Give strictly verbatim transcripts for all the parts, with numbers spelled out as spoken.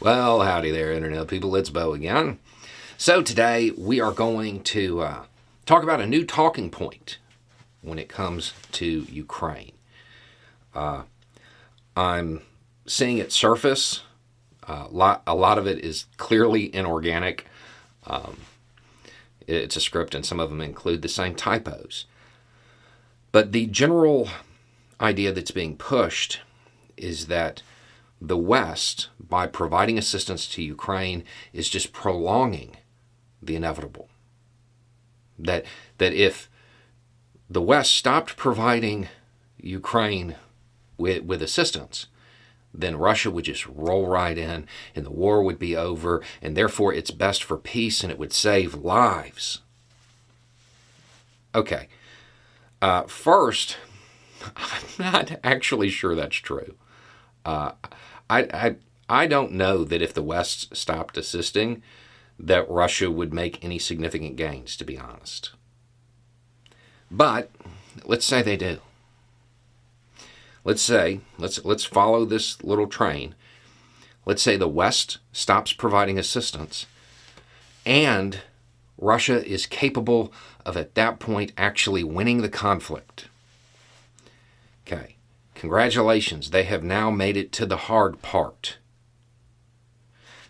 Well, howdy there, Internet people. It's Bo again. So today we are going to uh, talk about a new talking point when it comes to Ukraine. Uh, I'm seeing it surface. Uh, lot, a lot of it is clearly inorganic. Um, it's a script, and some of them include the same typos. But the general idea that's being pushed is that the West, by providing assistance to Ukraine, is just prolonging the inevitable. That that if the West stopped providing Ukraine with, with assistance, then Russia would just roll right in, and the war would be over, and therefore it's best for peace, and it would save lives. Okay. Uh, first, I'm not actually sure that's true. Uh, I, I I don't know that if the West stopped assisting, that Russia would make any significant gains, to be honest. But let's say they do. Let's say let's let's follow this little train. Let's say the West stops providing assistance, and Russia is capable of at that point actually winning the conflict. Okay. Congratulations, they have now made it to the hard part.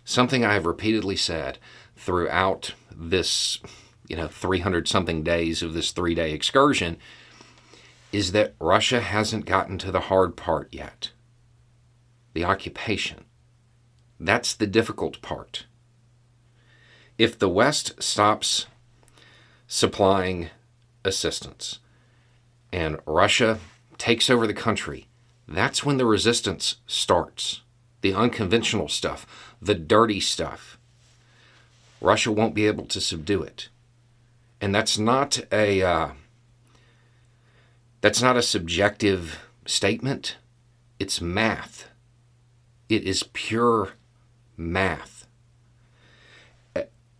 Something I have repeatedly said throughout this, you know, three hundred something days of this three-day excursion is that Russia hasn't gotten to the hard part yet. The occupation. That's the difficult part. If the West stops supplying assistance and Russia takes over the country, that's when the resistance starts. The unconventional stuff, the dirty stuff. Russia won't be able to subdue it. And that's not a uh, that's not a subjective statement. It's math. It is pure math.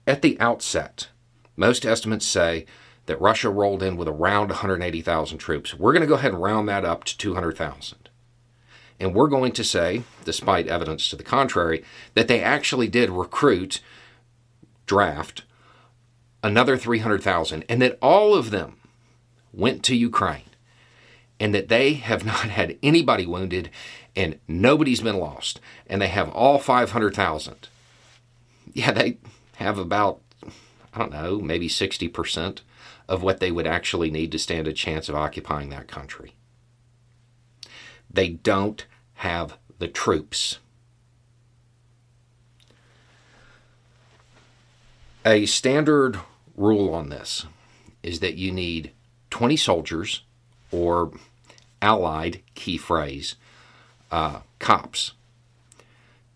At the outset, most estimates say that Russia rolled in with around one hundred eighty thousand troops. We're going to go ahead and round that up to two hundred thousand. And we're going to say, despite evidence to the contrary, that they actually did recruit, draft, another three hundred thousand, and that all of them went to Ukraine, and that they have not had anybody wounded, and nobody's been lost, and they have all five hundred thousand. Yeah, they have about, I don't know, maybe sixty percent of what they would actually need to stand a chance of occupying that country. They don't have the troops. A standard rule on this is that you need twenty soldiers, or allied, key phrase, uh, cops,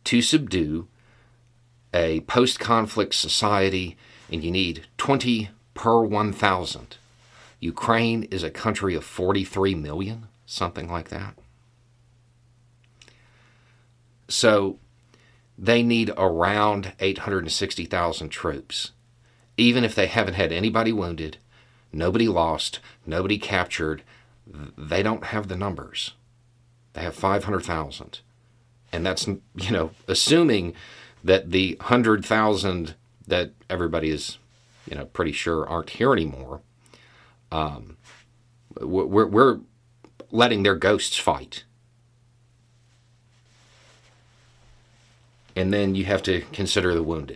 to subdue a post-conflict society, and you need twenty per one thousand. Ukraine is a country of forty-three million, something like that. So they need around eight hundred sixty thousand troops, even if they haven't had anybody wounded, nobody lost, nobody captured. They don't have the numbers. They have five hundred thousand. And that's, you know, assuming that the one hundred thousand that everybody is, you know, pretty sure aren't here anymore. Um, we're, we're letting their ghosts fight. And then you have to consider the wounded.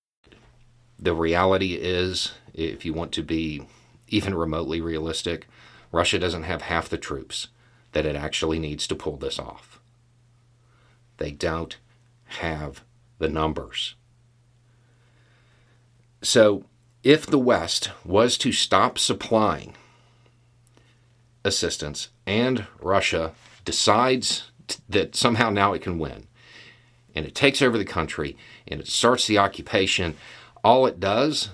The reality is, if you want to be even remotely realistic, Russia doesn't have half the troops that it actually needs to pull this off. They don't have the numbers. So if the West was to stop supplying assistance and Russia decides that somehow now it can win, and it takes over the country, and it starts the occupation, all it does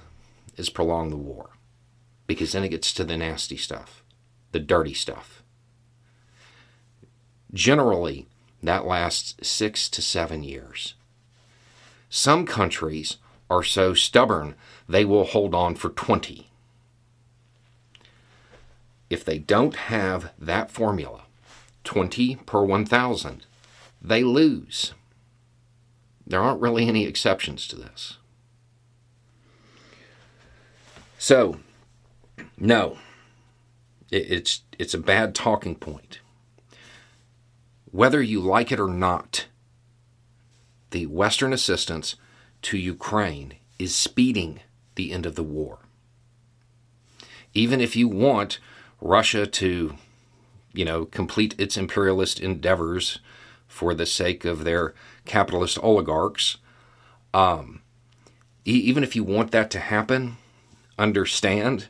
is prolong the war. Because then it gets to the nasty stuff, the dirty stuff. Generally, that lasts six to seven years. Some countries are so stubborn, they will hold on for twenty. If they don't have that formula, twenty per one thousand, they lose. There aren't really any exceptions to this. So, no, it's, it's a bad talking point. Whether you like it or not, the Western assistance to Ukraine is speeding the end of the war. Even if you want Russia to, you know, complete its imperialist endeavors for the sake of their capitalist oligarchs, um, e- even if you want that to happen, understand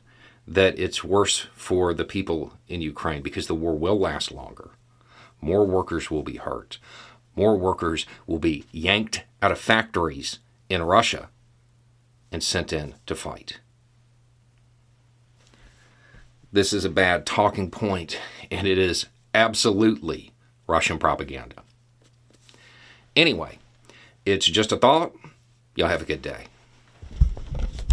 that it's worse for the people in Ukraine because the war will last longer. More workers will be hurt. More workers will be yanked out of factories in Russia and sent in to fight. This is a bad talking point, and it is absolutely Russian propaganda. Anyway, it's just a thought. Y'all have a good day.